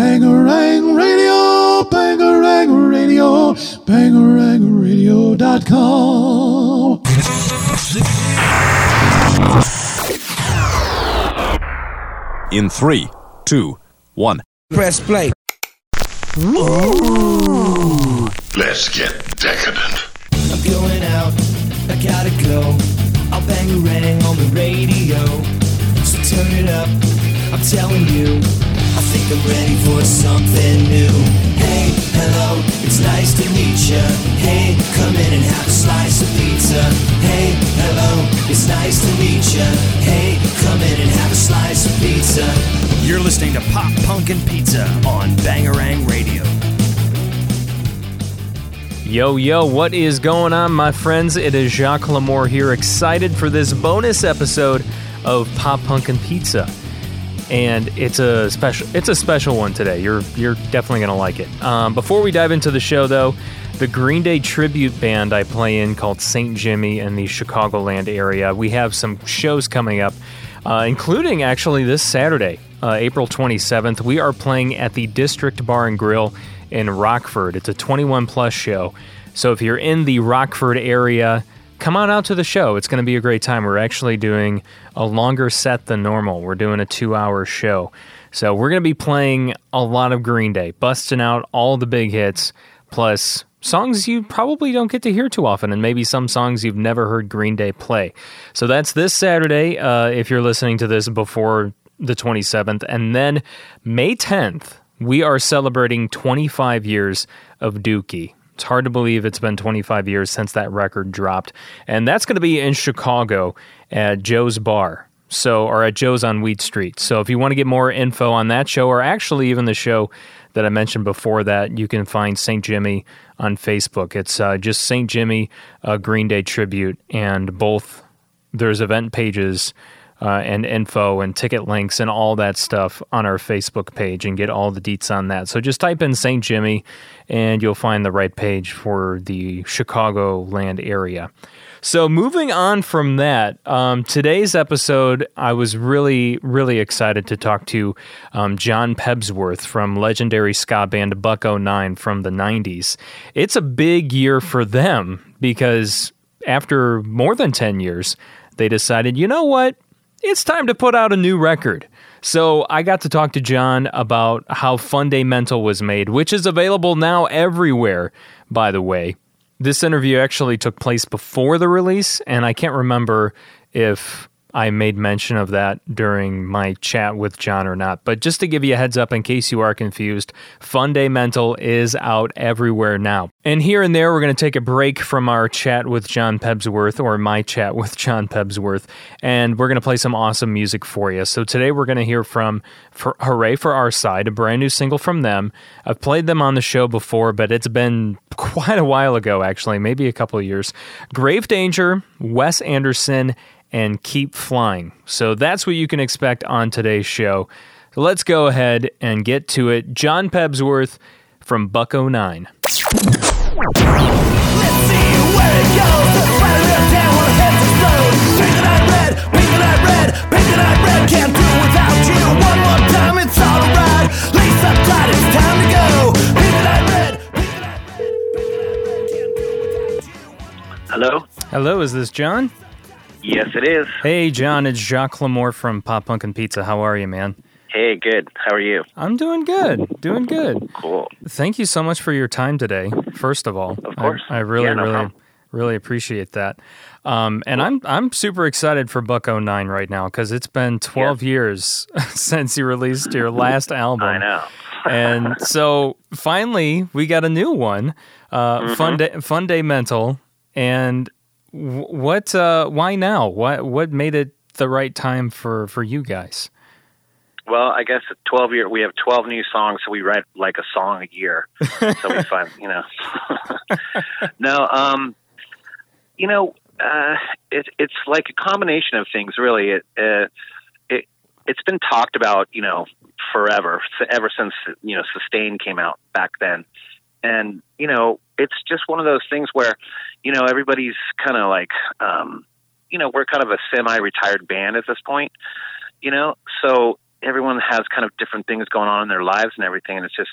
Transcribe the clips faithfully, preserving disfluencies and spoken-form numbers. Bangarang Radio, Bangarang Radio, bangarang radio dot com. In three, two, one. Press play. Ooh. Let's get decadent. I'm going out, I gotta go. I'll bang a rang on the radio. So turn it up, I'm telling you. I think I'm ready for something new. Hey, hello, it's nice to meet ya. Hey, come in and have a slice of pizza. Hey, hello, it's nice to meet ya. Hey, come in and have a slice of pizza. You're listening to Pop, Punk, and Pizza on Bangarang Radio. Yo, yo, what is going on, my friends? It is Jacques Lamore here, excited for this bonus episode of Pop, Punk, and Pizza. And it's a special it's a special one today. You're you're definitely going to like it. Um, before we dive into the show, though, the Green Day tribute band I play in called Saint Jimmy in the Chicagoland area, we have some shows coming up, uh, including actually this Saturday, uh, April twenty-seventh. We are playing at the District Bar and Grill in Rockford. It's a twenty-one plus show. So if you're in the Rockford area, come on out to the show. It's going to be a great time. We're actually doing a longer set than normal. We're doing a two-hour show. So we're going to be playing a lot of Green Day, busting out all the big hits, plus songs you probably don't get to hear too often, and maybe some songs you've never heard Green Day play. So that's this Saturday, uh, if you're listening to this before the twenty-seventh. And then May tenth, we are celebrating twenty-five years of Dookie. It's hard to believe it's been twenty-five years since that record dropped. And that's going to be in Chicago at Joe's Bar, so or at Joe's on Wheat Street. So if you want to get more info on that show, or actually even the show that I mentioned before that, you can find Saint Jimmy on Facebook. It's uh, just Saint Jimmy, uh, Green Day Tribute, and both there's event pages uh, and info and ticket links and all that stuff on our Facebook page, and get all the deets on that. So just type in Saint Jimmy, and you'll find the right page for the Chicagoland area. So moving on from that, um, today's episode, I was really, really excited to talk to um, John Pebsworth from legendary ska band Buck-O-Nine from the nineties. It's a big year for them because after more than ten years, they decided, you know what, it's time to put out a new record. So I got to talk to John about how Fundamental was made, which is available now everywhere, by the way. This interview actually took place before the release, and I can't remember if I made mention of that during my chat with John or not. But just to give you a heads up in case you are confused, Fundamental is out everywhere now. And here and there, we're going to take a break from our chat with John Pebsworth, or my chat with John Pebsworth, and we're going to play some awesome music for you. So today we're going to hear from for Hooray for Our Side, a brand new single from them. I've played them on the show before, but it's been quite a while ago, actually, maybe a couple of years. Grave Danger, Wes Anderson, and Keep Flying. So that's what you can expect on today's show. So let's go ahead and get to it. John Pebsworth from Buck-O-Nine. Let's see where it goes. Right around town while the heads explode. Pink and I red, pink and I red, pink and I red. Can't do without you. One more time, it's all right. Lace up tight, it's time to go. Pink and I red, pink and I red, pink and I red. Can't do without you. Hello? Hello, is this John? Yes, it is. Hey, John, it's Jacques Lamore from Pop Punk and Pizza. How are you, man? Hey, good. How are you? I'm doing good. Doing good. Cool. Thank you so much for your time today, first of all. Of course. I, I really, yeah, no really, problem. really appreciate that. Um, and cool. I'm I'm super excited for Buck-O-Nine right now because it's been twelve yeah. years since you released your last album. I know. And so, finally, we got a new one, uh, mm-hmm. Funda- Fundamental, and... What? Uh, why now? What? What made it the right time for, for you guys? Well, I guess twelve year we have twelve new songs, so we write like a song a year. So we find, you know. no, um, you know, uh, it's it's like a combination of things, really. It uh, it it's been talked about, you know, forever, ever since you know Sustain came out back then, and you know. It's just one of those things where, you know, everybody's kind of like, um, you know, we're kind of a semi-retired band at this point, you know? So everyone has kind of different things going on in their lives and everything. And it's just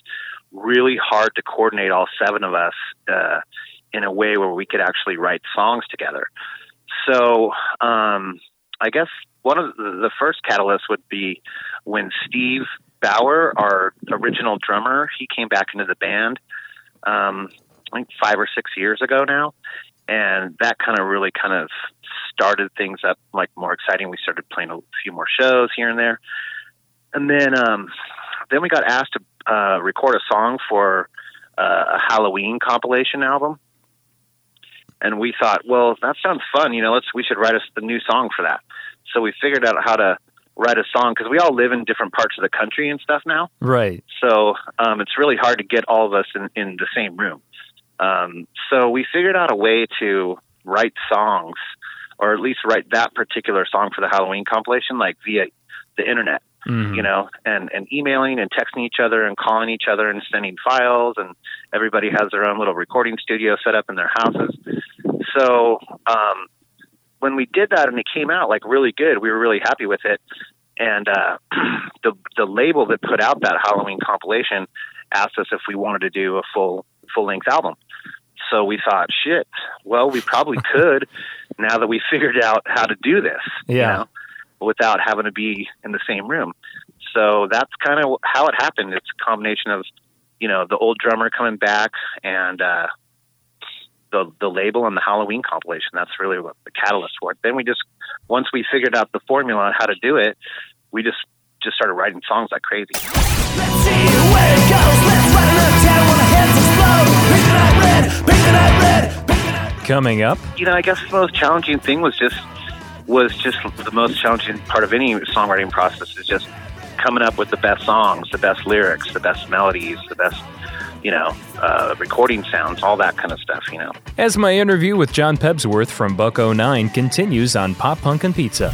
really hard to coordinate all seven of us uh, in a way where we could actually write songs together. So um, I guess one of the, the first catalyst would be when Steve Bauer, our original drummer, he came back into the band, um, I think five or six years ago now. And that kind of really kind of started things up, like, more exciting. We started playing a few more shows here and there. And then um, then we got asked to uh, record a song for uh, a Halloween compilation album. And we thought, well, that sounds fun. You know, let's we should write a, a new song for that. So we figured out how to write a song, because we all live in different parts of the country and stuff now. Right. So um, it's really hard to get all of us in, in the same room. Um, so we figured out a way to write songs, or at least write that particular song for the Halloween compilation, like via the internet, mm. you know, and, and emailing and texting each other and calling each other and sending files, and everybody has their own little recording studio set up in their houses. So, um, when we did that and it came out like really good, we were really happy with it. And, uh, the, the label that put out that Halloween compilation asked us if we wanted to do a full, full length album. So we thought, shit, well, we probably could now that we figured out how to do this, yeah. you know, without having to be in the same room. So that's kind of how it happened. It's a combination of, you know, the old drummer coming back and uh, the the label and the Halloween compilation. That's really what the catalyst for it. Then we just, once we figured out the formula on how to do it, we just, just started writing songs like crazy. Let's see where it goes. Let's run it up town while the heads explode. Pick the night red, pick the night red, pick the night. Coming up, you know, I guess the most challenging thing was just was just the most challenging part of any songwriting process is just coming up with the best songs, the best lyrics, the best melodies, the best, you know, uh, recording sounds, all that kind of stuff, you know. As my interview with John Pebsworth from Buck-O-Nine continues on Pop Punk and Pizza.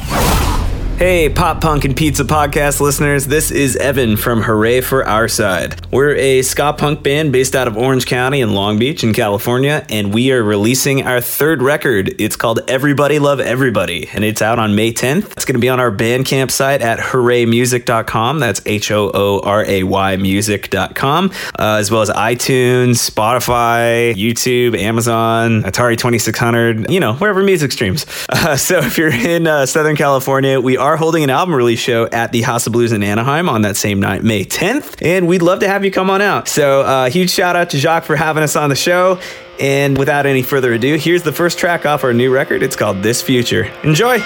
Hey, Pop Punk and Pizza podcast listeners, this is Evan from Hooray for Our Side. We're a ska punk band based out of Orange County and Long Beach in California, and we are releasing our third record. It's called Everybody Love Everybody, and it's out on May tenth. It's going to be on our Bandcamp site at hooray music dot com. That's H O O R A Y music dot com, uh, as well as iTunes, Spotify, YouTube, Amazon, Atari twenty-six hundred, you know, wherever music streams. Uh, so if you're in uh, Southern California, we are holding an album release show at the House of Blues in Anaheim on that same night, May tenth, and we'd love to have you come on out. So uh, huge shout out to Jacques for having us on the show, and without any further ado, here's the first track off our new record. It's called This Future. Enjoy!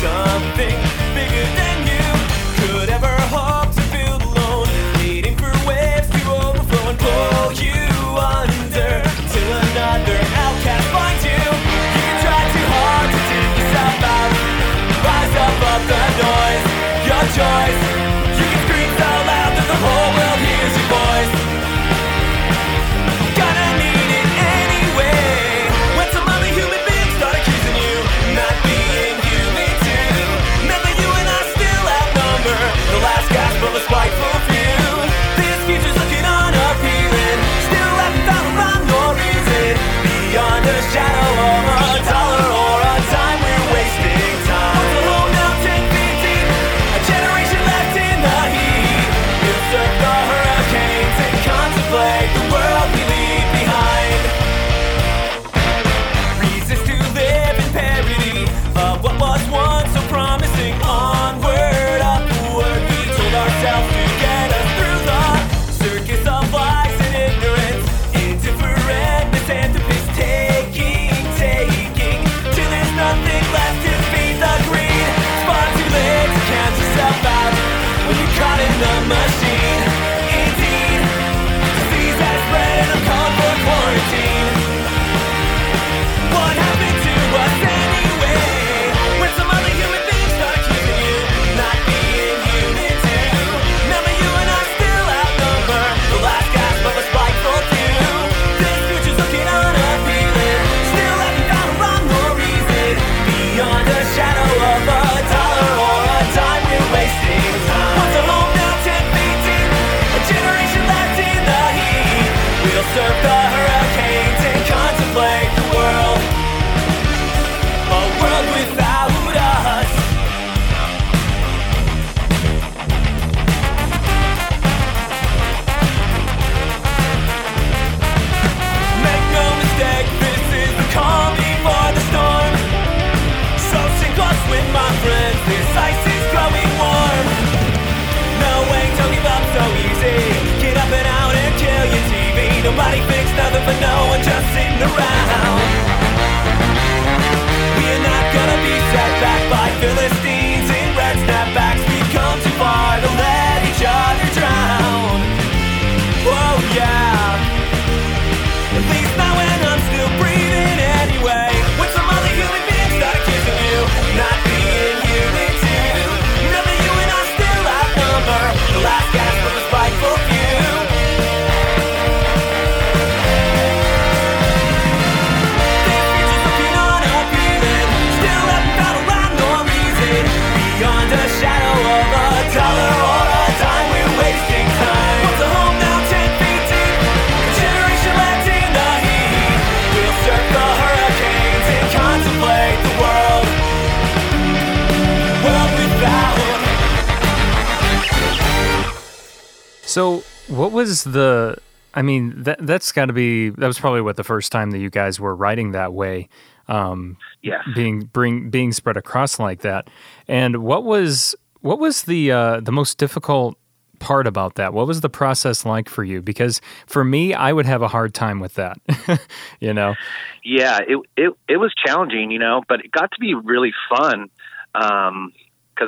Something bigger around. We're not gonna be set back by Philistines in red snapbacks. We've come too far to let each other drown. Oh yeah. At least not when I'm still breathing anyway. When some other human being start accusing you, not being human too. Never you and I still outnumber the last gasp of a spiteful few. So what was the, I mean, that, that's got to be, that was probably what the first time that you guys were writing that way, um, yeah. being bring, being spread across like that. And what was what was the uh, the most difficult part about that? What was the process like for you? Because for me, I would have a hard time with that, you know? Yeah, it, it, it was challenging, you know, but it got to be really fun because um,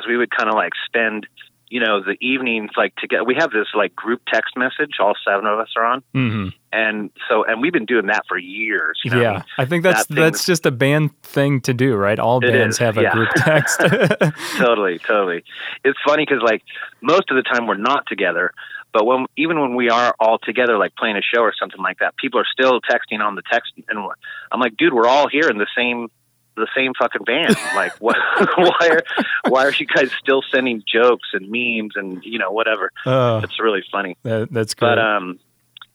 we would kind of like spend... you know, the evenings, like, together, we have this, like, group text message, all seven of us are on. Mm-hmm. And so, and we've been doing that for years. You know? Yeah. I think that's, that that's just a band thing to do, right? All bands is, have a yeah. group text. Totally, totally. It's funny because, like, most of the time we're not together, but when, even when we are all together, like playing a show or something like that, people are still texting on the text. And I'm like, dude, we're all here in the same the same fucking band. Like, what, why are, why are you guys still sending jokes and memes and, you know, whatever. Uh, it's really funny. That, that's good. But, um,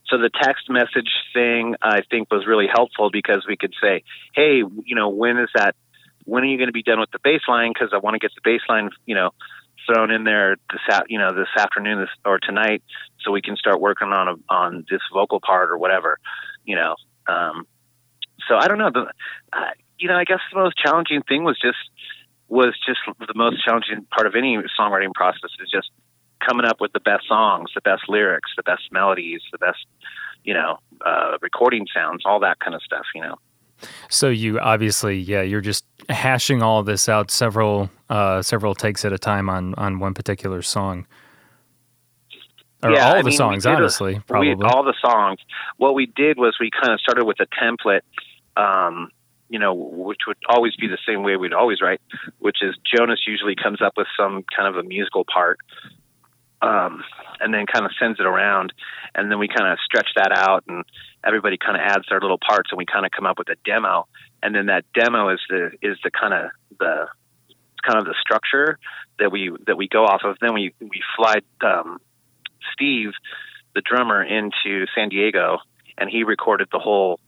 so the text message thing I think was really helpful because we could say, hey, you know, when is that, when are you going to be done with the bass line? Cause I want to get the bass line, you know, thrown in there this, you know, this afternoon this, or tonight, so we can start working on, a, on this vocal part or whatever, you know? Um, so I don't know. The, I, You know, I guess the most challenging thing was just was just the most challenging part of any songwriting process is just coming up with the best songs, the best lyrics, the best melodies, the best, you know, uh, recording sounds, all that kind of stuff, you know. So you obviously, yeah, you're just hashing all this out several uh, several takes at a time on, on one particular song. Or yeah, all I the mean, songs, honestly, a, probably. We, all the songs. What we did was we kind of started with a template, um, you know, which would always be the same way we'd always write, which is Jonas usually comes up with some kind of a musical part um, and then kind of sends it around. And then we kind of stretch that out and everybody kind of adds their little parts and we kind of come up with a demo. And then that demo is the, is the kind of the, kind of the structure that we, that we go off of. Then we, we fly um, Steve, the drummer, into San Diego and he recorded the whole,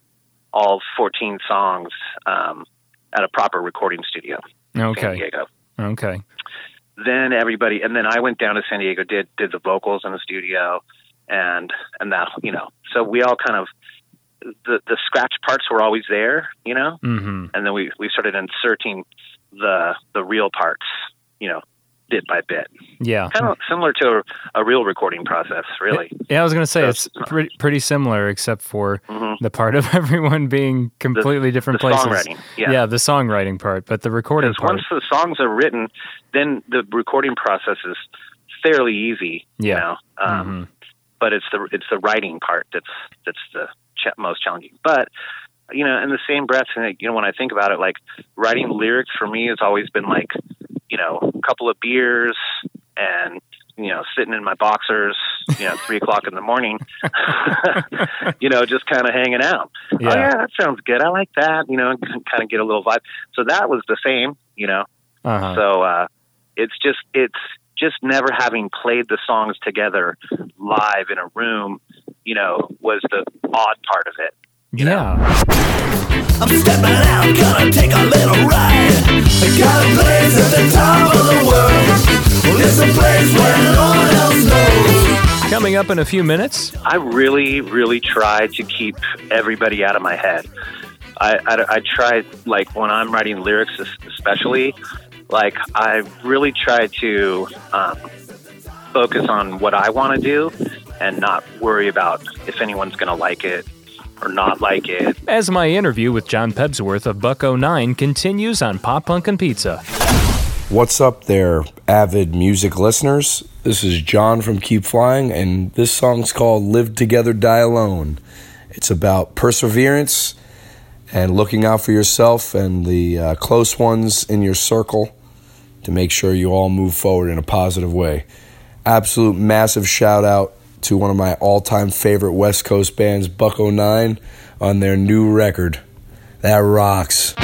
all fourteen songs um, at a proper recording studio in okay. San Diego. Okay. Then everybody, and then I went down to San Diego, did did the vocals in the studio, and and that, you know. So we all kind of, the, the scratch parts were always there, you know? Mm-hmm. And then we, we started inserting the the real parts, you know, bit by bit. Yeah. Kind of similar to a, a real recording process, really. Yeah, I was going to say, so, it's pretty, pretty similar, except for mm-hmm. the part of everyone being completely the, different the places. Songwriting, yeah. yeah, the songwriting part, but the recording part. Once the songs are written, then the recording process is fairly easy, yeah. you know, um, mm-hmm. but it's the it's the writing part that's, that's the ch- most challenging. But, you know, in the same breath, and you know, when I think about it, like, writing lyrics for me has always been like, you know, a couple of beers and, you know, sitting in my boxers, you know, three o'clock in the morning, you know, just kind of hanging out. Yeah. Oh, yeah, that sounds good. I like that, you know, kind of get a little vibe. So that was the same, you know. Uh-huh. So uh, it's just, it's just never having played the songs together live in a room, you know, was the odd part of it. You yeah. know? I'm stepping out, gonna take a little ride. I got a place at the top of the world. Well, it's a place where no one else knows. Coming up in a few minutes. I really, really try to keep everybody out of my head. I, I, I try, like, when I'm writing lyrics especially, like, I really try to um, focus on what I want to do and not worry about if anyone's going to like it or not like it. As my interview with John Pebsworth of Buck-O-Nine continues on Pop Punk and Pizza. What's up there, avid music listeners? This is John from Keep Flying, and this song's called Live Together, Die Alone. It's about perseverance and looking out for yourself and the uh, close ones in your circle to make sure you all move forward in a positive way. Absolute massive shout out to one of my all-time favorite West Coast bands, Buck-O-Nine, on their new record. That rocks.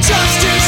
Justice!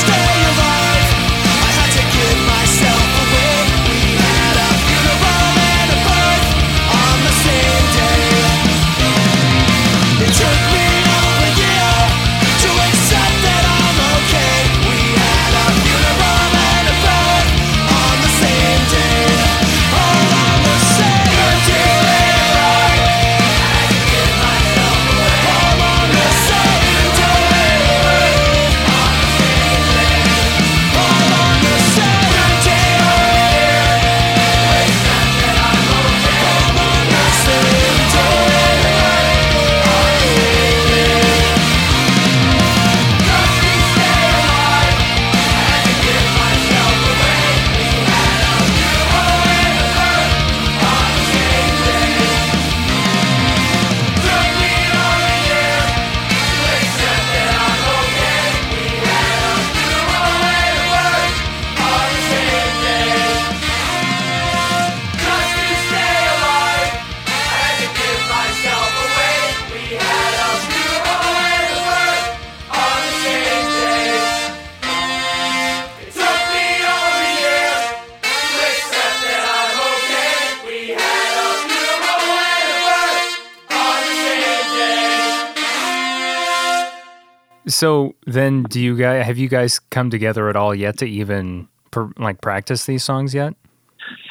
So then do you guys, have you guys come together at all yet to even per, like practice these songs yet?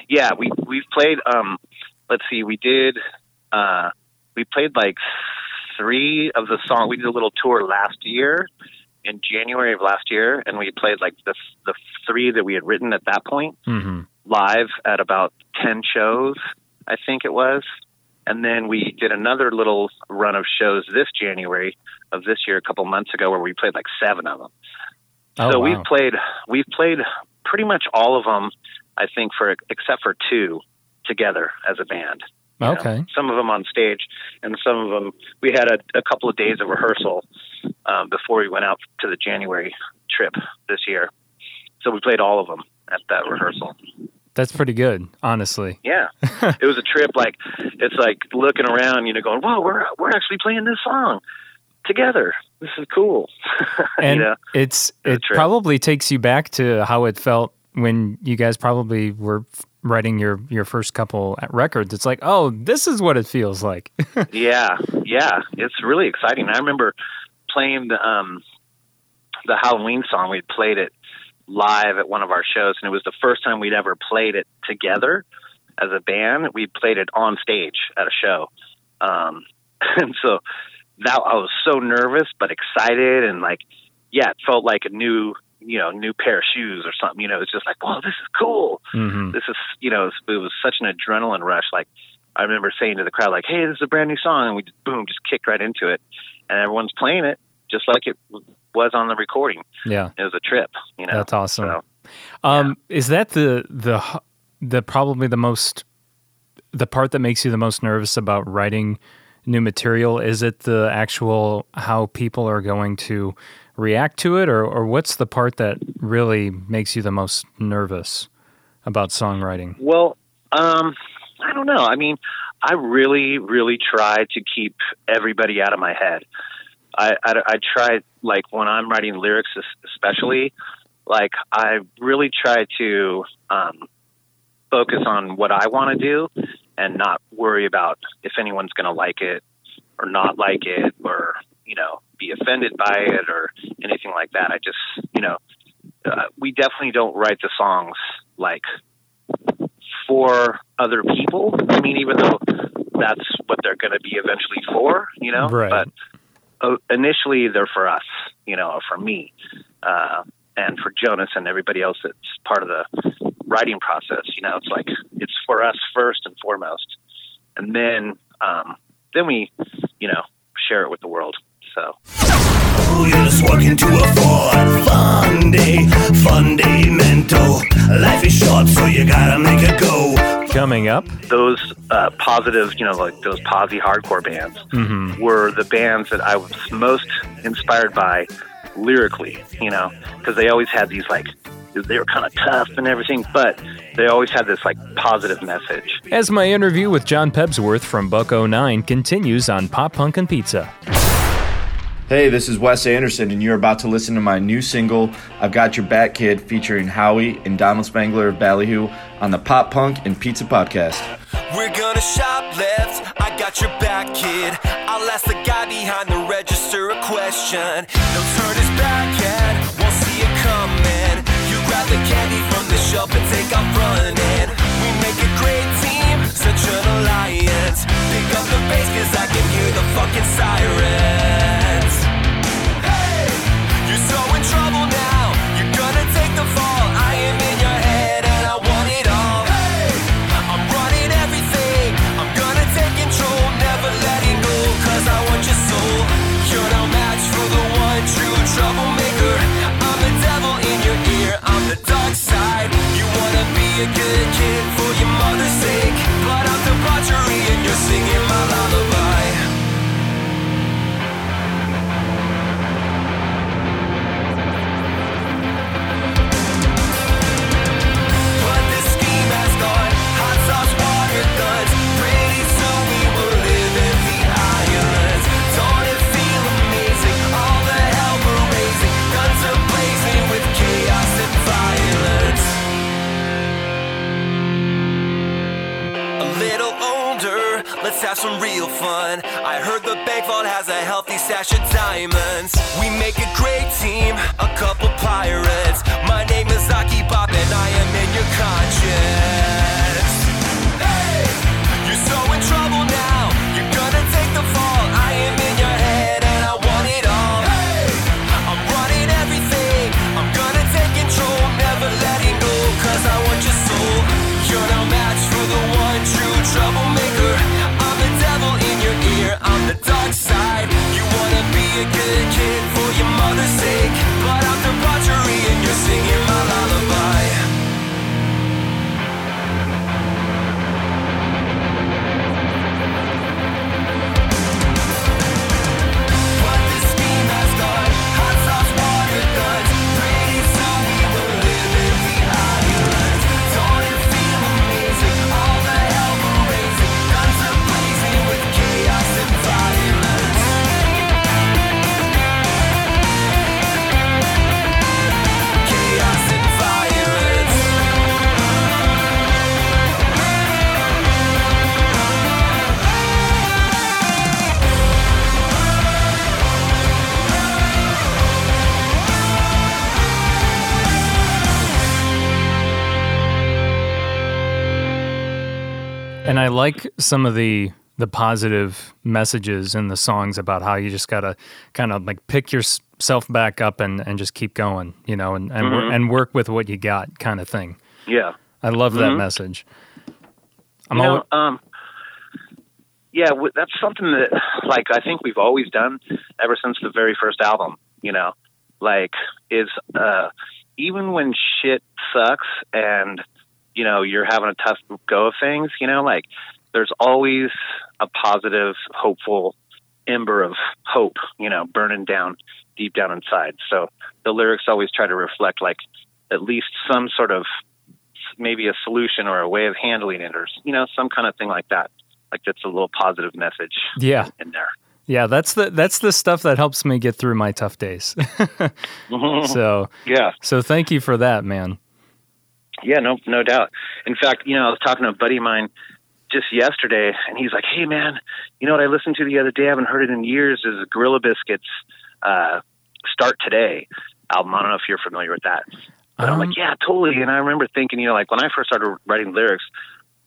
Yeah, we, we've played, um, let's see, we did, uh, we played like three of the songs. We did a little tour last year in January of last year. And we played like the, the three that we had written at that point mm-hmm. live at about ten shows, I think it was. And then we did another little run of shows this January of this year, a couple months ago, where we played like seven of them. Oh, so wow. we've played, we've played pretty much all of them, I think, for except for two together as a band. Okay. You know, some of them on stage, and some of them we had a, a couple of days of rehearsal um, before we went out to the January trip this year. So we played all of them at that rehearsal. That's pretty good, honestly. Yeah, it was a trip. Like it's like looking around, you know, going, "Whoa, we're we're actually playing this song together. This is cool." And you know, it's it probably takes you back to how it felt when you guys probably were writing your, your first couple records. It's like, oh, this is what it feels like. yeah, yeah, it's really exciting. I remember playing the um, the Halloween song. We played it live at one of our shows, and it was the first time we'd ever played it together as a band. We played it on stage at a show, um, and so that I was so nervous but excited, and like, yeah, it felt like a new, you know, new pair of shoes or something. You know, it's just like, wow, this is cool. Mm-hmm. This is, you know, it was such an adrenaline rush. Like, I remember saying to the crowd, like, "Hey, this is a brand new song," and we just, boom, just kicked right into it, and everyone's playing it just like it was on the recording. Yeah, it was a trip. You know, that's awesome. So, um, yeah. Is that the the the probably the most the part that makes you the most nervous about writing new material? Is it the actual how people are going to react to it, or or what's the part that really makes you the most nervous about songwriting? Well, um, I don't know. I mean, I really, really try to keep everybody out of my head. I, I, I try, like, when I'm writing lyrics especially, like, I really try to um, focus on what I want to do and not worry about if anyone's going to like it or not like it or, you know, be offended by it or anything like that. I just, you know, uh, we definitely don't write the songs, like, for other people. I mean, even though that's what they're going to be eventually for, you know, right. but... Uh, initially they're for us, you know, or for me, uh, and for Jonas and everybody else that's part of the writing process. You know, it's like, it's for us first and foremost. And then, um, then we, you know, share it with the world. So. Oh, you just walk into a fun, fun day, fun day mental. Life is short, so you gotta make it go. Coming up, those uh, positive, you know, like those posi hardcore bands mm-hmm. were the bands that I was most inspired by lyrically, you know, because they always had these like, they were kind of tough and everything, but they always had this like positive message. As my interview with John Pebsworth from Buck-O-Nine continues on Pop Punk and Pizza. Hey, this is Wes Anderson, and you're about to listen to my new single, I've Got Your Back Kid, featuring Howie and Donald Spangler of Ballyhoo on the Pop Punk and Pizza Podcast. We're gonna shoplift, I got your back, kid. I'll ask the guy behind the register a question. He'll turn his back head, won't see it coming. You grab the candy from the shelf and take off running. We make a great team, such an alliance. Pick up the bass, cause I can hear the fucking siren. Troublemaker. let's have some real fun. I heard the bank vault has a healthy stash of diamonds. We make a great team, a couple pirates. My name is Zaki Bob and I am in your conscience. Hey, you're so in trouble now, you're gonna take the fall. I am in your head and I want it all. Hey, I'm running everything, I'm gonna take control. Never letting go, cause I want your soul. You're no match for the one true troublemaker. I'm the devil in your ear, I'm the dark side. You wanna be a good kid for your mother's sake, but I'm debauchery and you're singing my lullaby. But this scheme has done, hot sauce, water guns. Pretty soon we will live in the island. Don't it feel amazing? All the hell we're raising, guns are blazing with chaos and violence. Chaos and violence. And I like some of the the positive messages in the songs about how you just gotta kind of like pick yourself back up and, and just keep going, you know, and and, wor- and work with what you got, kind of thing. Yeah. I love that message. I'm You know, alwa- um, yeah, w- that's something that, like, I think we've always done ever since the very first album, you know, like, is, uh, even when shit sucks and, you know, you're having a tough go of things, you know, like, there's always a positive, hopeful ember of hope, you know, burning down deep down inside. So the lyrics always try to reflect, like, at least some sort of maybe a solution or a way of handling it, or, you know, some kind of thing like that. Like, that's a little positive message Yeah. in there. Yeah, that's the that's the stuff that helps me get through my tough days. So Yeah. So thank you for that, man. Yeah, no, no doubt. In fact, you know, I was talking to a buddy of mine just yesterday, and he's like, "Hey, man, you know what I listened to the other day? I haven't heard it in years. Is Gorilla Biscuits' uh, Start Today album. I don't know if you're familiar with that." But um, I'm like, "Yeah, totally." And I remember thinking, you know, like, when I first started writing lyrics,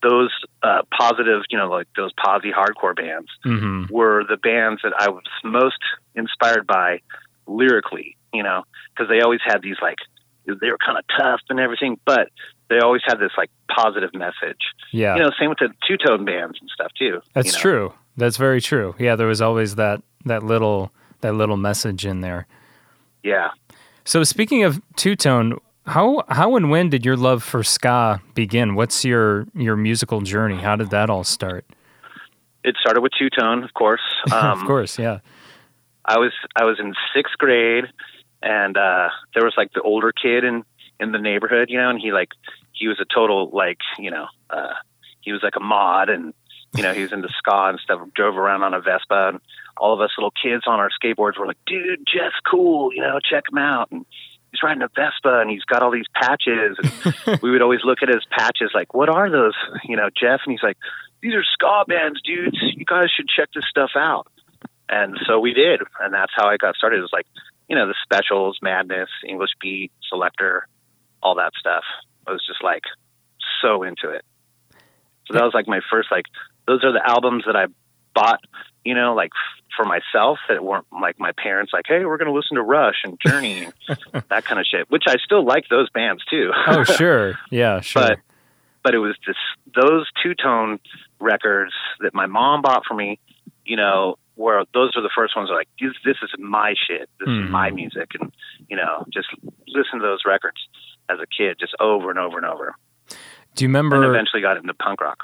those uh, positive, you know, like those posi hardcore bands mm-hmm. were the bands that I was most inspired by lyrically, you know, because they always had these, like, they were kind of tough and everything, but they always had this, like, positive message. Yeah. You know, same with the two-tone bands and stuff too. That's you know? true. That's very true. Yeah, there was always that that little that little message in there. Yeah. So speaking of two-tone, how how and when did your love for ska begin? What's your your musical journey? How did that all start? It started with two-tone, of course. Um, of course, yeah. I was I was in sixth grade, and uh, there was, like, the older kid in, in the neighborhood, you know, and he, like, he was a total, like, you know, uh, he was, like, a mod, and, you know, he was into ska and stuff, drove around on a Vespa, and all of us little kids on our skateboards were like, "Dude, Jeff's cool, you know, check him out, and he's riding a Vespa, and he's got all these patches," and we would always look at his patches, like, "What are those?" You know, Jeff, and he's like, "These are ska bands, dudes, you guys should check this stuff out," and so we did, and that's how I got started. It was, like, you know, the Specials, Madness, English Beat, Selector, all that stuff. I was just, like, so into it. So that was, like, my first, like, those are the albums that I bought, you know, like, f- for myself, that weren't, like, my parents, like, "Hey, we're going to listen to Rush and Journey," and that kind of shit, which I still like those bands too. Oh, sure. Yeah, sure. But, but it was just those two-tone records that my mom bought for me, you know, where those are the first ones, like, this, this is my shit. This mm. is my music. And, you know, just listen to those records as a kid, just over and over and over. Do you remember? And eventually got into punk rock.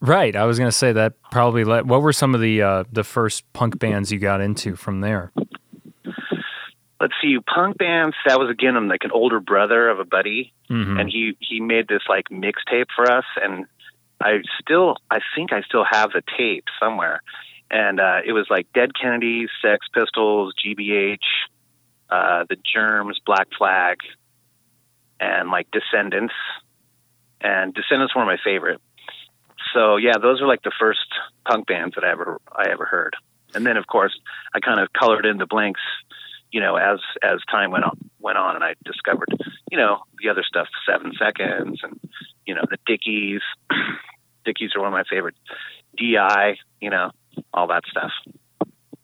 Right. I was going to say that probably, let, what were some of the, uh, the first punk bands you got into from there? Let's see, punk bands. That was, again, I'm like an older brother of a buddy. Mm-hmm. And he, he made this, like, mixtape for us. And I still, I think I still have the tape somewhere. And uh, it was, like, Dead Kennedys, Sex Pistols, G B H, uh, The Germs, Black Flag, and, like, Descendents. And Descendents were my favorite. so yeah, those are like the first punk bands that I ever I ever heard. And then, of course, I kind of colored in the blanks, you know, as as time went on, went on, and I discovered, you know, the other stuff, Seven Seconds, and you know, the Dickies. Dickies are one of my favorite. D I, you know, all that stuff.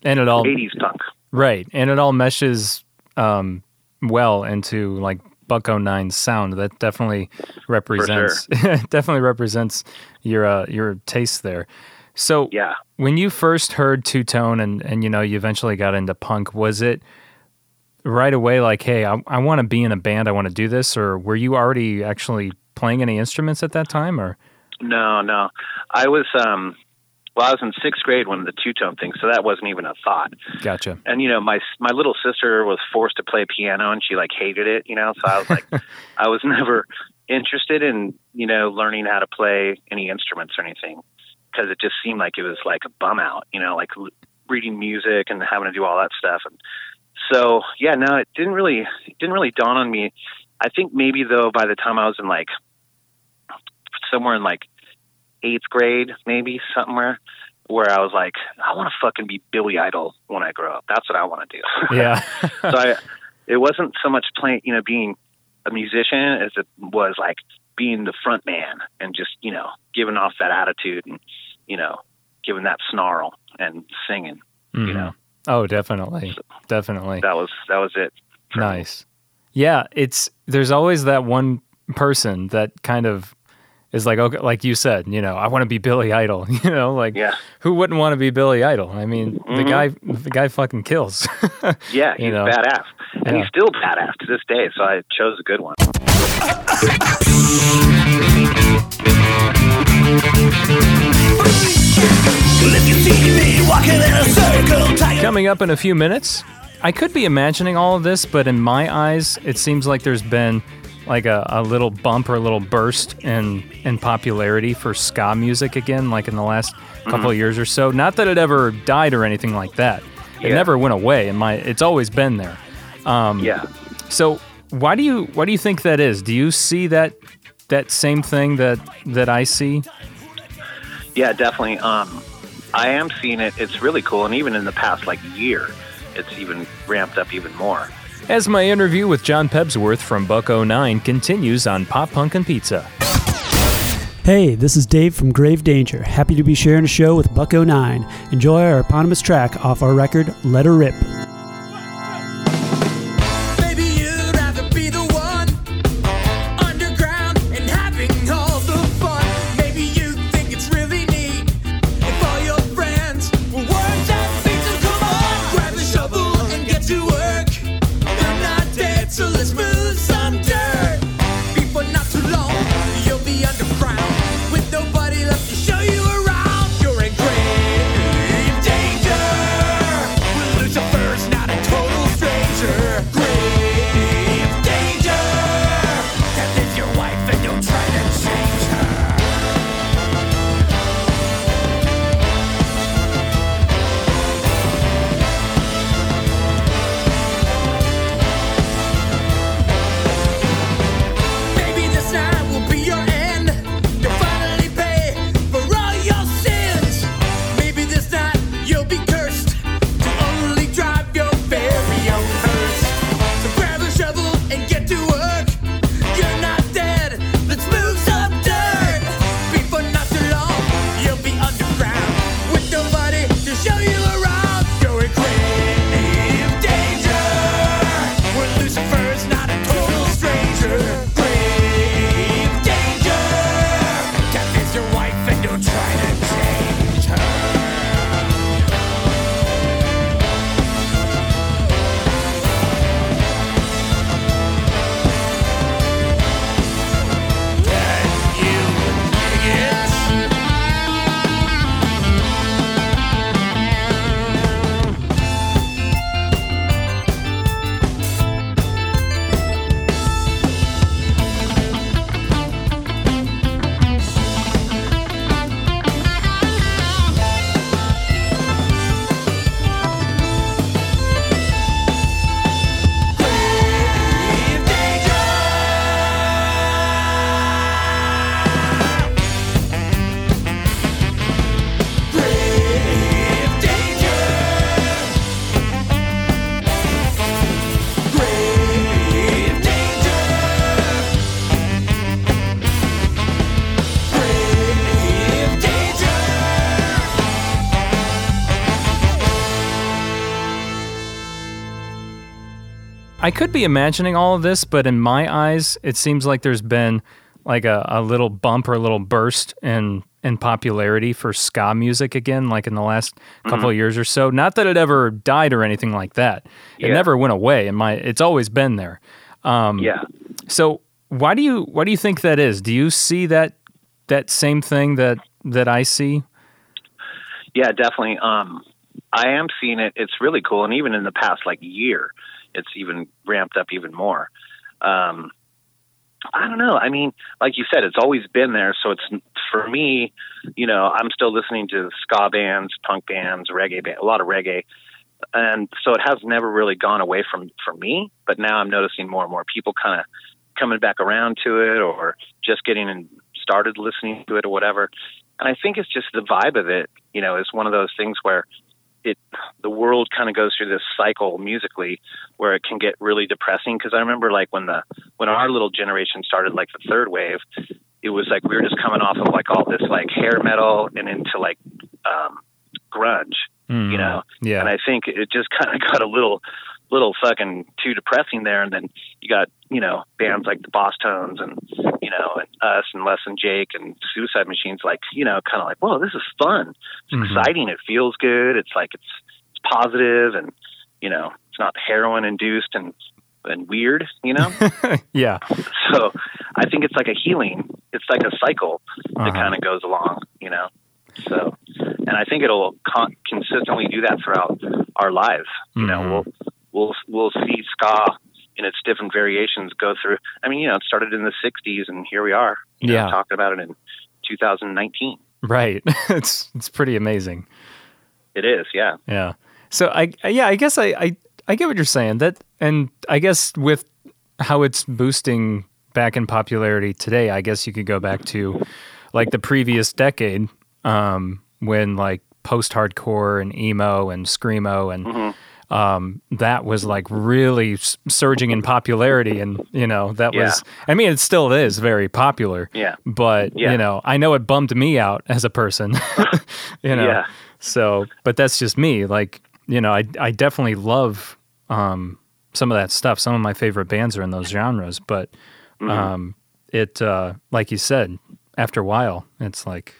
And it all eighties punk, right? And it all meshes um, well into like Buck-O-Nine's sound. That definitely represents sure. definitely represents your uh, your taste there. So yeah. When you first heard Two Tone and, and, you know, you eventually got into punk, was it right away like, hey, I, I want to be in a band, I want to do this? Or were you already actually playing any instruments at that time? Or No, no. I was, um, well, I was in sixth grade when the Two Tone thing, so that wasn't even a thought. Gotcha. And, you know, my my little sister was forced to play piano, and she, like, hated it, you know? So I was like, I was never interested in, you know, learning how to play any instruments or anything. Because it just seemed like it was like a bum out, you know, like l- reading music and having to do all that stuff. And so, yeah, no, it didn't really, it didn't really dawn on me. I think maybe though, by the time I was in like somewhere in like eighth grade, maybe somewhere where I was like, I want to fucking be Billy Idol when I grow up. That's what I want to do. Yeah. so I, it wasn't so much playing, you know, being a musician as it was like being the front man and just, you know, giving off that attitude and, you know, giving that snarl and singing, mm. you know? Oh, definitely. So definitely. That was, that was it. Nice. Me. Yeah. It's, there's always that one person that kind of is like, okay, like you said, you know, I want to be Billy Idol, you know, like yeah. who wouldn't want to be Billy Idol? I mean, mm-hmm. the guy, the guy fucking kills. yeah. He's you know? badass and yeah. he's still badass to this day. So I chose a good one. Coming up in a few minutes, I could be imagining all of this, but in my eyes, it seems like there's been like a, a little bump or a little burst in, in popularity for ska music again, like in the last couple mm-hmm. of years or so. Not that it ever died or anything like that. It yeah. never went away. In my, it's always been there. Um, yeah. So... Why do you why do you think that is? Do you see that that same thing that that I see? Yeah, definitely. Um, I am seeing it. It's really cool, and even in the past like year, it's even ramped up even more. As my interview with John Pebsworth from Buck-O-Nine continues on Pop Punk and Pizza. Hey, this is Dave from Grave Danger. Happy to be sharing a show with Buck-O-Nine. Enjoy our eponymous track off our record Let Her Rip. Danger, we'll lose your first. I could be imagining all of this, but in my eyes, it seems like there's been like a, a little bump or a little burst in in popularity for ska music again, like in the last couple mm-hmm. of years or so. Not that it ever died or anything like that. Yeah. It never went away. In my, it's always been there. Um, yeah. So why do you why do you think that is? Do you see that that same thing that that I see? Yeah, definitely. Um, I am seeing it. It's really cool, and even in the past like year, it's even ramped up even more. Um, I don't know. I mean, like you said, it's always been there. So it's, for me, you know, I'm still listening to ska bands, punk bands, reggae, band, a lot of reggae. And so it has never really gone away from, from me, but now I'm noticing more and more people kind of coming back around to it or just getting in, started listening to it or whatever. And I think it's just the vibe of it, you know, it's one of those things where it, the world kind of goes through this cycle musically where it can get really depressing. Cause I remember like when the, when our little generation started, like the third wave, it was like, we were just coming off of like all this like hair metal and into like, um, grunge, mm, you know? Yeah. And I think it just kind of got a little, little fucking too depressing there. And then you got, you know, bands like the Boss Tones and, you know, and us and Les and Jake and Suicide Machines, like, you know, kind of like, whoa, this is fun. It's mm-hmm. exciting. It feels good. It's like, it's, it's positive and, you know, it's not heroin induced and, and weird, you know? Yeah. So I think it's like a healing. It's like a cycle uh-huh. that kind of goes along, you know? So, and I think it'll con- consistently do that throughout our lives. You mm-hmm. know, we'll, We'll we'll see ska in its different variations go through. I mean, you know, it started in the sixties, and here we are. You yeah, know, talking about it in two thousand nineteen. Right, it's it's pretty amazing. It is, yeah, yeah. So I yeah, I guess I, I I get what you're saying. That, and I guess with how it's boosting back in popularity today, I guess you could go back to like the previous decade um, when like post-hardcore and emo and screamo and. Mm-hmm. Um, that was like really surging in popularity, and you know that yeah. was. I mean, it still is very popular. Yeah. But yeah. you know, I know it bummed me out as a person. you know. Yeah. So, but that's just me. Like, you know, I I definitely love um some of that stuff. Some of my favorite bands are in those genres, but mm-hmm. um it uh like you said, after a while, it's like,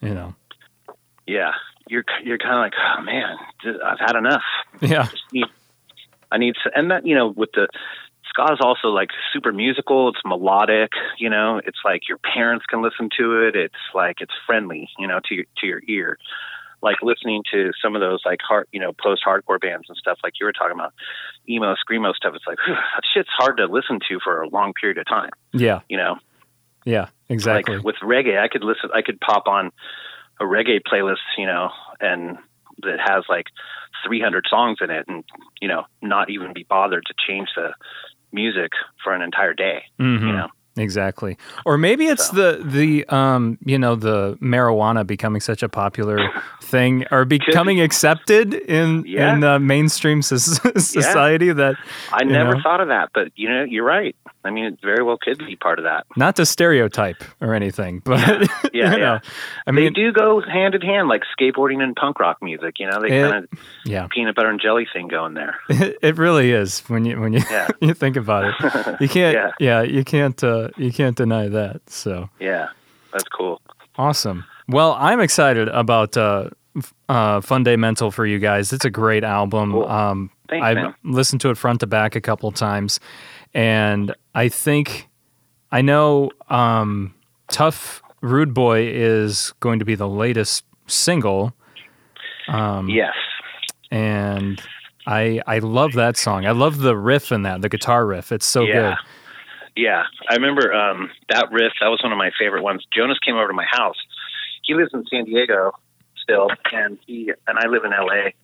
you know. Yeah. You're you're kind of like, oh man, I've had enough. Yeah, I need, I need to, and that, you know, with the ska is also like super musical. It's melodic, you know. It's like your parents can listen to it. It's like it's friendly, you know, to your, to your ear. Like listening to some of those like hard, you know, post hardcore bands and stuff like you were talking about, emo, screamo stuff. It's like whew, that shit's hard to listen to for a long period of time. Yeah, you know. Yeah, exactly. Like with reggae, I could listen. I could pop on a reggae playlist, you know, and that has like three hundred songs in it and, you know, not even be bothered to change the music for an entire day, mm-hmm. you know? Exactly. Or maybe it's so. the, the um, you know, the marijuana becoming such a popular thing or becoming be. accepted in, yeah. in the mainstream so- society yeah. that... I never know. thought of that, but, you know, you're right. I mean, it very well could be part of that. Not to stereotype or anything, but... Yeah, yeah. You know, yeah. I mean, they do go hand in hand, like skateboarding and punk rock music, you know? They kind of... Yeah. Peanut butter and jelly thing going there. It, it really is when you when you, yeah. you think about it. You can't... yeah. yeah, you can't... Uh, you can't deny that. So yeah, that's cool. Awesome. Well, I'm excited about uh, uh, Fundamental for you guys. It's a great album. Cool. Um, Thanks, I've man. listened to it front to back a couple times, and I think I know um, Tough Rude Boy is going to be the latest single. Um, yes, and I I love that song. I love the riff in that, the guitar riff. It's so yeah. good. Yeah, I remember um, that riff. That was one of my favorite ones. Jonas came over to my house. He lives in San Diego still, and he and I live in L A.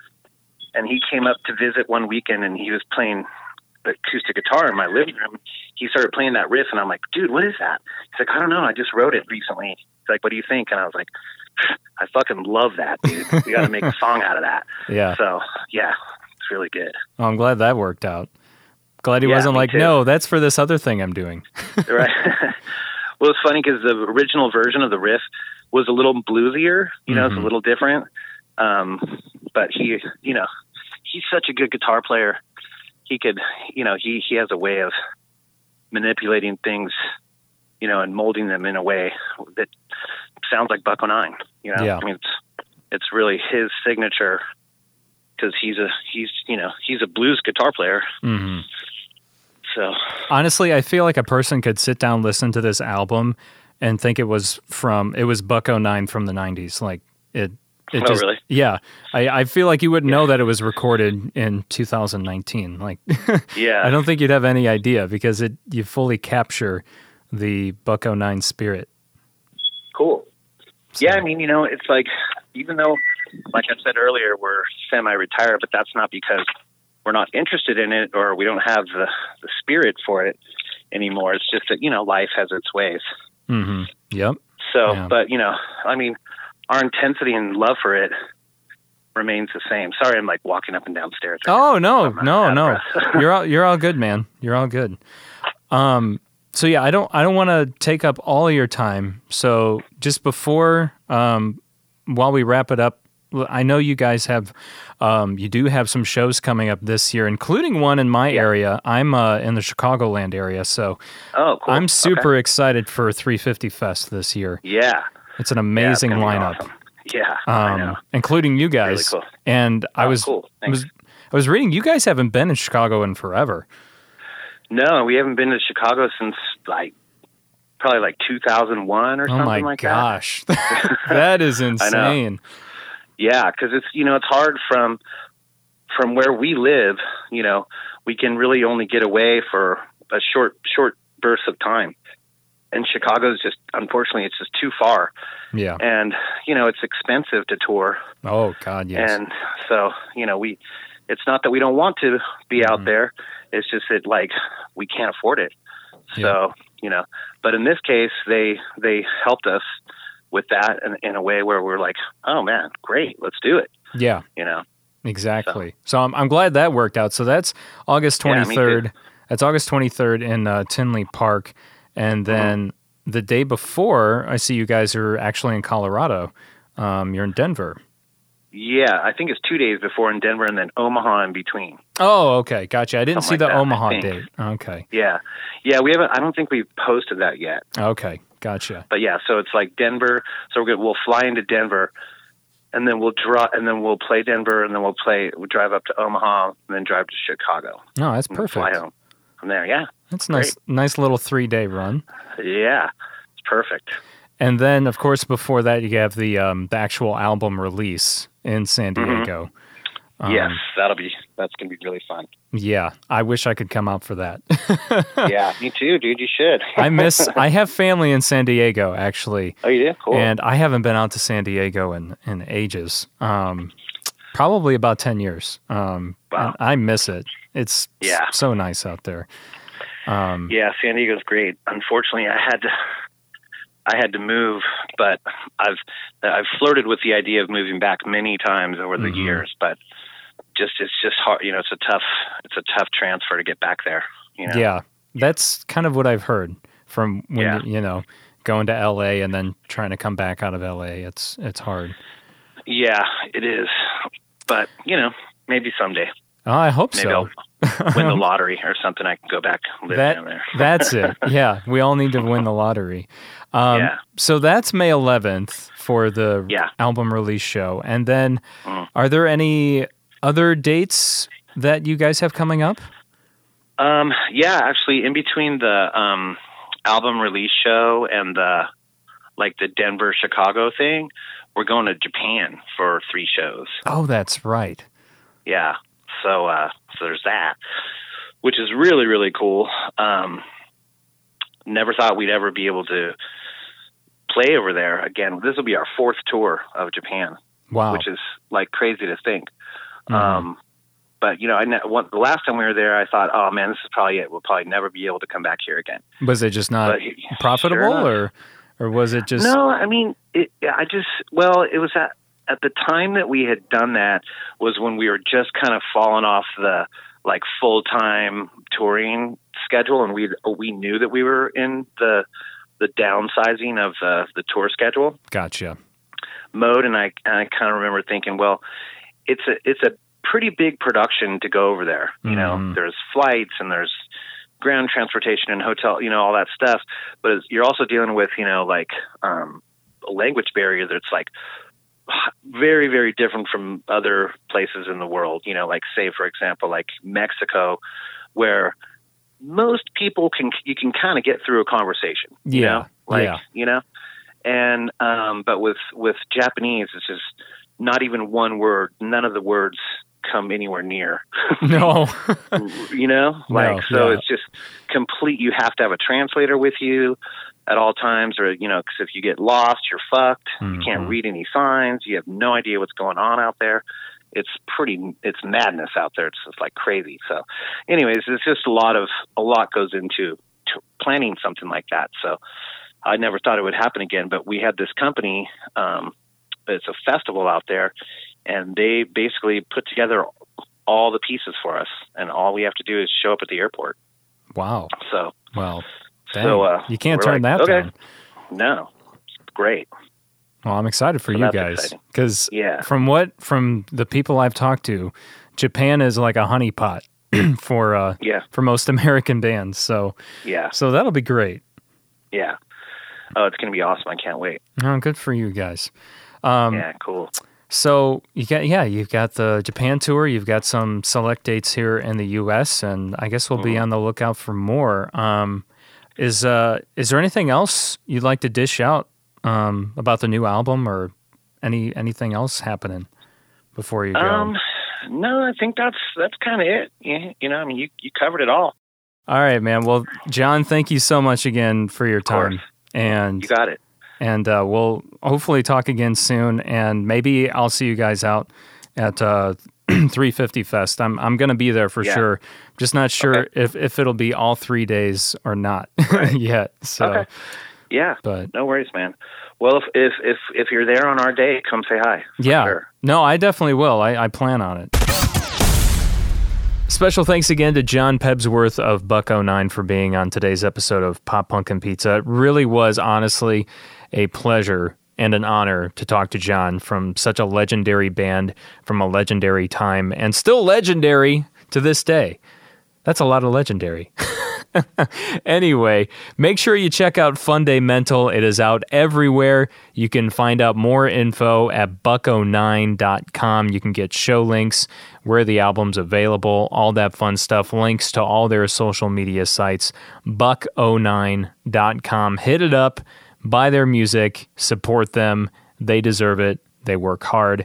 And he came up to visit one weekend, and he was playing acoustic guitar in my living room. He started playing that riff, and I'm like, dude, what is that? He's like, I don't know. I just wrote it recently. He's like, what do you think? And I was like, I fucking love that, dude. We got to make a song out of that. Yeah. So, yeah, it's really good. Oh, I'm glad that worked out. Glad he yeah, wasn't like, too. no, that's for this other thing I'm doing. Right. Well, it's funny because the original version of the riff was a little bluesier, you know, mm-hmm. it's a little different. Um, but he, you know, he's such a good guitar player. he could, you know, he, he has a way of manipulating things, you know, and molding them in a way that sounds like Buck-O-Nine, you know, yeah. I mean, it's, it's really his signature because he's a, he's, you know, he's a blues guitar player. Mm-hmm. So honestly, I feel like a person could sit down, listen to this album and think it was from, it was Buck-O-Nine from the nineties. Like it, it oh, just, really? Yeah. I, I feel like you wouldn't yeah. know that it was recorded in two thousand nineteen. Like, yeah, I don't think you'd have any idea because it, you fully capture the Buck-O-Nine spirit. Cool. So. Yeah. I mean, you know, it's like, even though, like I said earlier, we're semi-retired, but that's not because we're not interested in it or we don't have the, the spirit for it anymore. It's just that, you know, life has its ways. Mm-hmm. Yep. So, yeah. But you know, I mean, our intensity and love for it remains the same. Sorry, I'm like walking up and down stairs. Right oh now. no, no, no! you're all you're all good, man. You're all good. Um. So yeah, I don't I don't want to take up all of your time. So just before, um, while we wrap it up, I know you guys have, um, you do have some shows coming up this year, including one in my yeah. area. I'm uh, in the Chicagoland area, so oh, cool. I'm super okay. excited for three fifty Fest this year. Yeah. It's an amazing yeah, it's lineup. Awesome. Yeah, um, I know. Including you guys. Really cool. And I oh, was, cool. I was I was reading you guys haven't been in Chicago in forever. No, we haven't been to Chicago since like probably like two thousand one or oh something like gosh. that. Oh my gosh. That is insane. Yeah, because it's, you know, it's hard from from where we live, you know, we can really only get away for a short, short burst of time. And Chicago's just, unfortunately, it's just too far. Yeah. And, you know, it's expensive to tour. Oh, God, yes. And so, you know, we, it's not that we don't want to be mm-hmm. out there. It's just that, like, we can't afford it. So, yeah. you know, but in this case, they they helped us with that in, in a way where we're like, oh man, great, let's do it. Yeah. You know? Exactly. So, so I'm, I'm glad that worked out. So that's August twenty-third. Yeah, that's August twenty-third in uh, Tinley Park. And then mm-hmm. the day before, I see you guys are actually in Colorado. Um, you're in Denver. Yeah, I think it's two days before in Denver and then Omaha in between. Oh, okay. Gotcha. I didn't Something see like the that, Omaha date. Okay. Yeah. Yeah, we haven't, I don't think we've posted that yet. Okay. Gotcha. But yeah, so it's like Denver. So we're good. We'll fly into Denver, and then we'll draw, and then we'll play Denver, and then we'll play. We'll drive up to Omaha, and then drive to Chicago. No, oh, that's perfect. Fly home from there. Yeah, that's nice. Great. Nice little three day run. Yeah, it's perfect. And then, of course, before that, you have the um, the actual album release in San Diego. Mm-hmm. Um, yes, that'll be, that's going to be really fun. Yeah, I wish I could come out for that. Yeah, me too, dude, you should. I miss, I have family in San Diego, actually. Oh, you do? Cool. And I haven't been out to San Diego in, in ages, um, probably about ten years. Um, wow. I miss it. It's yeah. so nice out there. Um, yeah, San Diego's great. Unfortunately, I had to... I had to move, but I've I've flirted with the idea of moving back many times over the mm-hmm. years, but just it's just hard, you know. It's a tough it's a tough transfer to get back there. You know? Yeah, that's kind of what I've heard from when yeah. you know going to L A and then trying to come back out of L A. It's it's hard. Yeah, it is, but you know, maybe someday. Oh, I hope Maybe so. I'll win the lottery or something. I can go back and live that, down there. That's it. Yeah. We all need to win the lottery. Um, yeah. So that's May eleventh for the yeah. album release show. And then mm. are there any other dates that you guys have coming up? Um, yeah, actually in between the um, album release show and the like the Denver, Chicago thing, we're going to Japan for three shows. Oh, that's right. Yeah. So, uh, so there's that, which is really, really cool. Um, never thought we'd ever be able to play over there again. This will be our fourth tour of Japan, wow. which is like crazy to think. Mm-hmm. Um, but you know, I ne- one, the last time we were there, I thought, oh man, this is probably it. We'll probably never be able to come back here again. Was it just not but, profitable sure or, or was it just, no, I mean, it, I just, well, it was that. At the time that we had done that was when we were just kind of falling off the like full-time touring schedule. And we, we knew that we were in the, the downsizing of uh, the tour schedule. Gotcha. Mode. And I, I kind of remember thinking, well, it's a, it's a pretty big production to go over there. You mm-hmm. know, there's flights and there's ground transportation and hotel, you know, all that stuff. But it's, you're also dealing with, you know, like um, a language barrier that's like very, very different from other places in the world. You know, like say, for example, like Mexico, where most people can, you can kind of get through a conversation. Yeah. You know? Like, yeah. you know, and, um, but with, with Japanese, it's just not even one word. None of the words come anywhere near. No. You know, like, no, so yeah. it's just complete. You have to have a translator with you at all times, or, you know, cause if you get lost, you're fucked. Mm-hmm. You can't read any signs. You have no idea what's going on out there. It's pretty, it's madness out there. It's just like crazy. So anyways, it's just a lot of, a lot goes into t- planning something like that. So I never thought it would happen again, but we had this company, um, it's a festival out there, and they basically put together all the pieces for us, and all we have to do is show up at the airport. Wow. So, well, dang. so, uh, you can't turn like, that okay. down. No, it's great. Well, I'm excited for so you guys, because yeah. from what, from the people I've talked to, Japan is like a honeypot for, uh, yeah. for most American bands. So, yeah. so that'll be great. Yeah. Oh, it's going to be awesome. I can't wait. Oh, good for you guys. Um, yeah, cool. So you got, yeah, you've got the Japan tour, you've got some select dates here in the U S, and I guess we'll mm-hmm. be on the lookout for more. Um, is, uh, is there anything else you'd like to dish out, um, about the new album, or any, anything else happening before you go? Um, no, I think that's, that's kind of it. Yeah, you know, I mean, you, you covered it all. All right, man. Well, John, thank you so much again for your time. And you got it. And uh, we'll hopefully talk again soon, and maybe I'll see you guys out at uh, three fifty Fest. I'm I'm going to be there for yeah. sure. Just not sure okay. if, if it'll be all three days or not right. yet. So, okay. yeah, but no worries, man. Well, if, if if if you're there on our day, come say hi. Yeah, sure. no, I definitely will. I, I plan on it. Special thanks again to John Pebsworth of Buck-O-Nine for being on today's episode of Pop Punk and Pizza. It really was honestly a pleasure and an honor to talk to John, from such a legendary band, from a legendary time, and still legendary to this day. That's a lot of legendary. Anyway, make sure you check out Fundamental. It is out everywhere. You can find out more info at buck o nine dot com. You can get show links, where the album's available, all that fun stuff, links to all their social media sites, buck o nine dot com. Hit it up, buy their music, support them. They deserve it. They work hard.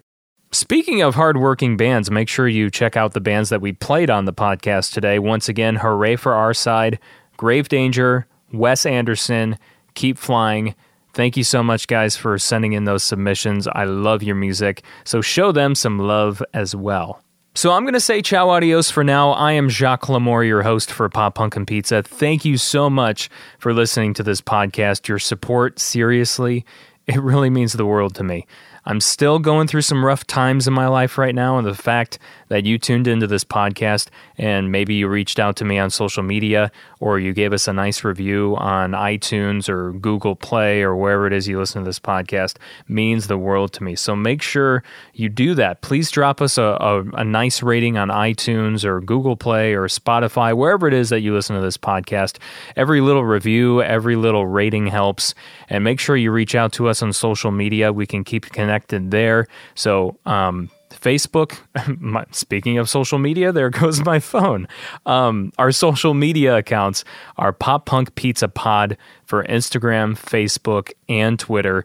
Speaking of hardworking bands, make sure you check out the bands that we played on the podcast today. Once again, Hooray for Our Side, Grave Danger, Wes Anderson, Keep Flying. Thank you so much, guys, for sending in those submissions. I love your music, so show them some love as well. So I'm going to say ciao adios for now. I am Jacques Lamore, your host for Pop Punk and Pizza. Thank you so much for listening to this podcast. Your support, seriously, it really means the world to me. I'm still going through some rough times in my life right now, and the fact that you tuned into this podcast and maybe you reached out to me on social media, or you gave us a nice review on iTunes or Google Play or wherever it is you listen to this podcast, means the world to me. So make sure you do that. Please drop us a, a, a nice rating on iTunes or Google Play or Spotify, wherever it is that you listen to this podcast. Every little review, every little rating helps. And make sure you reach out to us on social media. We can keep connecting connected there. So, um, Facebook, my, speaking of social media, there goes my phone. Um, our social media accounts are Pop Punk Pizza Pod for Instagram, Facebook, and Twitter.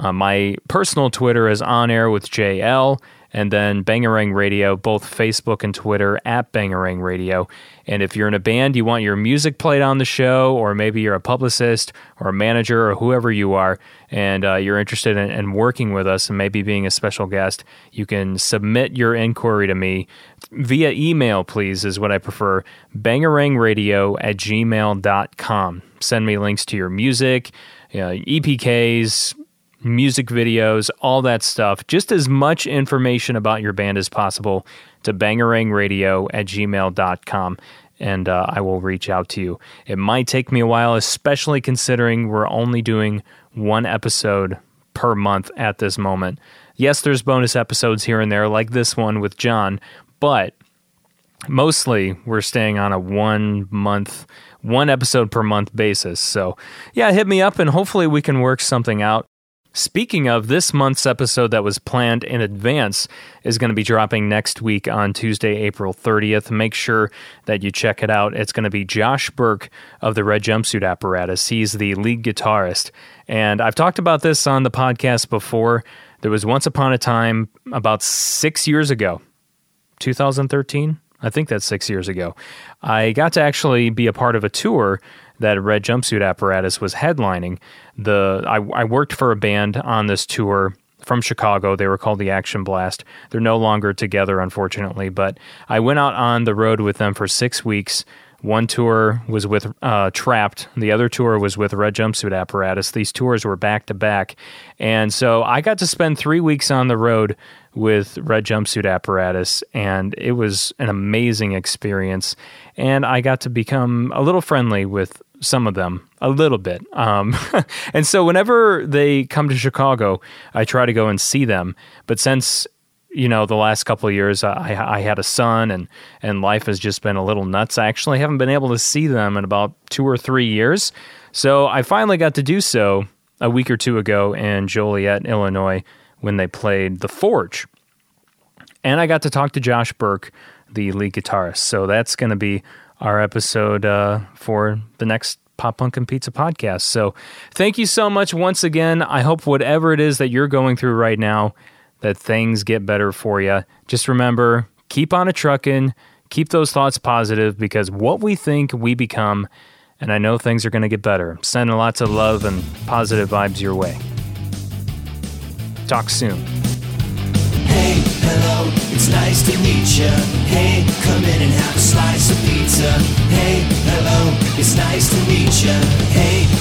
Uh, my personal Twitter is On Air with J L, and then Bangarang Radio, both Facebook and Twitter at Bangarang Radio. And if you're in a band, you want your music played on the show, or maybe you're a publicist or a manager or whoever you are, and uh, you're interested in, in working with us and maybe being a special guest, you can submit your inquiry to me via email, please, is what I prefer, bangarangradio at gmail dot com. Send me links to your music, you know, E P Ks, music videos, all that stuff. Just as much information about your band as possible to bangarangradio at gmail dot com, and uh, I will reach out to you. It might take me a while, especially considering we're only doing one episode per month at this moment. Yes, there's bonus episodes here and there, like this one with John, but mostly we're staying on a one month, one episode per month basis. So yeah, hit me up and hopefully we can work something out. Speaking of, this month's episode that was planned in advance is going to be dropping next week on Tuesday, April thirtieth. Make sure that you check it out. It's going to be Josh Burke of the Red Jumpsuit Apparatus. He's the lead guitarist. And I've talked about this on the podcast before. There was once upon a time about six years ago, two thousand thirteen, I think that's six years ago, I got to actually be a part of a tour that Red Jumpsuit Apparatus was headlining. The I, I worked for a band on this tour from Chicago. They were called the Action Blast. They're no longer together, unfortunately, but I went out on the road with them for six weeks. One tour was with uh, Trapped. The other tour was with Red Jumpsuit Apparatus. These tours were back-to-back. And so I got to spend three weeks on the road with Red Jumpsuit Apparatus, and it was an amazing experience. And I got to become a little friendly with some of them, a little bit. Um, and so whenever they come to Chicago, I try to go and see them. But since, you know, the last couple of years, I, I had a son, and, and life has just been a little nuts. I actually haven't been able to see them in about two or three years. So I finally got to do so a week or two ago in Joliet, Illinois, when they played The Forge. And I got to talk to Josh Burke, the lead guitarist. So that's going to be our episode uh, for the next Pop Punk and Pizza podcast. So thank you so much once again. I hope whatever it is that you're going through right now, that things get better for you. Just remember, keep on a truckin', keep those thoughts positive, because what we think, we become, and I know things are going to get better. Sending lots of love and positive vibes your way. Talk soon. Hey, hello, it's nice to meet you. Hey, come in and have a slice of pizza. Hey, hello, it's nice to meet you. Hey,